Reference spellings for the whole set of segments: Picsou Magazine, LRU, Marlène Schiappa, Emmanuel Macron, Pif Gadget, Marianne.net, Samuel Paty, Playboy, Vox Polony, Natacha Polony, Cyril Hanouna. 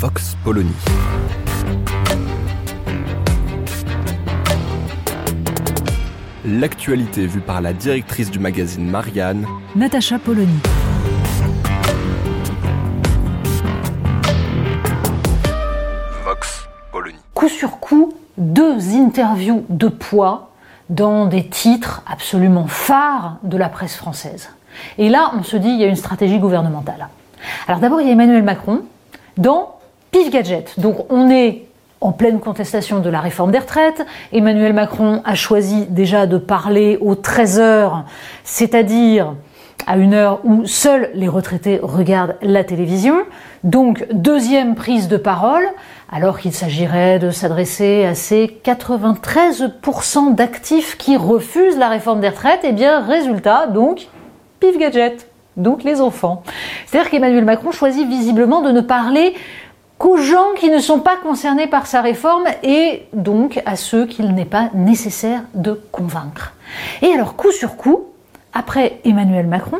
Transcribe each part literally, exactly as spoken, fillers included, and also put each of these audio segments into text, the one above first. Vox Polony. L'actualité vue par la directrice du magazine Marianne, Natacha Polony. Vox Polony. Coup sur coup, deux interviews de poids dans des titres absolument phares de la presse française. Et là, on se dit, il y a une stratégie gouvernementale. Alors d'abord, il y a Emmanuel Macron dans Pif Gadget. Donc on est en pleine contestation de la réforme des retraites. Emmanuel Macron a choisi déjà de parler aux treize heures, c'est-à-dire à une heure où seuls les retraités regardent la télévision. Donc deuxième prise de parole, alors qu'il s'agirait de s'adresser à ces quatre-vingt-treize pour cent d'actifs qui refusent la réforme des retraites. Et bien résultat, donc Pif Gadget. Donc les enfants. C'est-à-dire qu'Emmanuel Macron choisit visiblement de ne parler qu'aux gens qui ne sont pas concernés par sa réforme et donc à ceux qu'il n'est pas nécessaire de convaincre. Et alors coup sur coup, après Emmanuel Macron,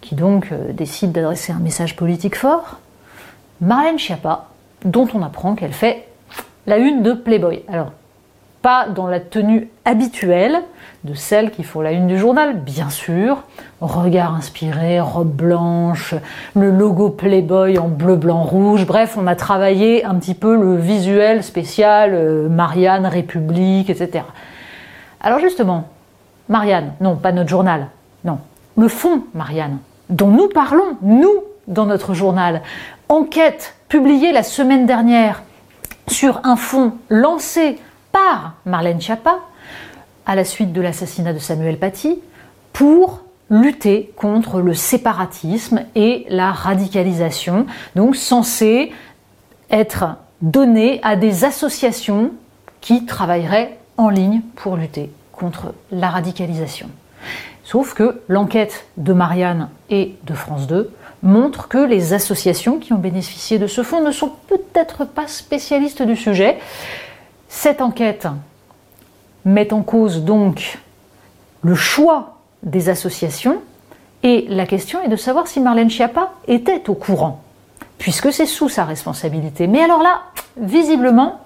qui donc euh, décide d'adresser un message politique fort, Marlène Schiappa, dont on apprend qu'elle fait la une de Playboy. Alors, pas dans la tenue habituelle de celles qui font la une du journal, bien sûr. Regard inspiré, robe blanche, le logo Playboy en bleu, blanc, rouge. Bref, on a travaillé un petit peu le visuel spécial euh, Marianne, République, et cetera. Alors justement, Marianne, non, pas notre journal, non. Le fond Marianne, dont nous parlons, nous, dans notre journal. Enquête publiée la semaine dernière sur un fond lancé par Marlène Schiappa, à la suite de l'assassinat de Samuel Paty, pour lutter contre le séparatisme et la radicalisation, donc censée être donnée à des associations qui travailleraient en ligne pour lutter contre la radicalisation. Sauf que l'enquête de Marianne et de France deux montre que les associations qui ont bénéficié de ce fonds ne sont peut-être pas spécialistes du sujet. Cette enquête met en cause donc le choix des associations et la question est de savoir si Marlène Schiappa était au courant, puisque c'est sous sa responsabilité. Mais alors là, visiblement,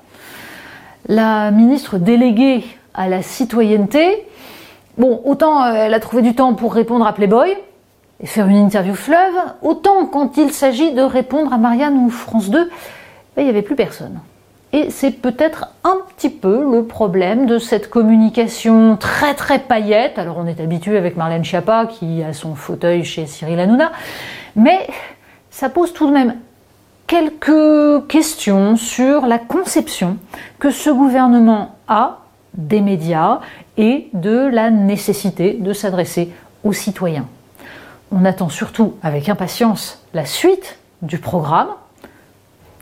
la ministre déléguée à la citoyenneté, bon, autant elle a trouvé du temps pour répondre à Playboy et faire une interview fleuve, autant quand il s'agit de répondre à Marianne ou France deux, ben, il n'y avait plus personne. Et c'est peut-être un petit peu le problème de cette communication très très paillette. Alors on est habitué avec Marlène Schiappa qui a son fauteuil chez Cyril Hanouna, mais ça pose tout de même quelques questions sur la conception que ce gouvernement a des médias et de la nécessité de s'adresser aux citoyens. On attend surtout avec impatience la suite du programme.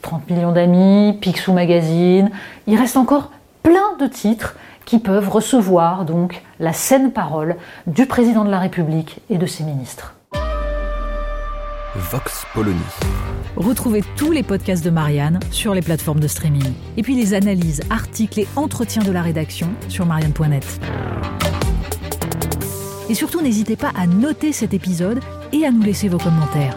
trente millions d'amis, Picsou Magazine, il reste encore plein de titres qui peuvent recevoir donc la saine parole du président de la République et de ses ministres. Vox Polony. Retrouvez tous les podcasts de Marianne sur les plateformes de streaming. Et puis les analyses, articles et entretiens de la rédaction sur Marianne point net. Et surtout, n'hésitez pas à noter cet épisode et à nous laisser vos commentaires.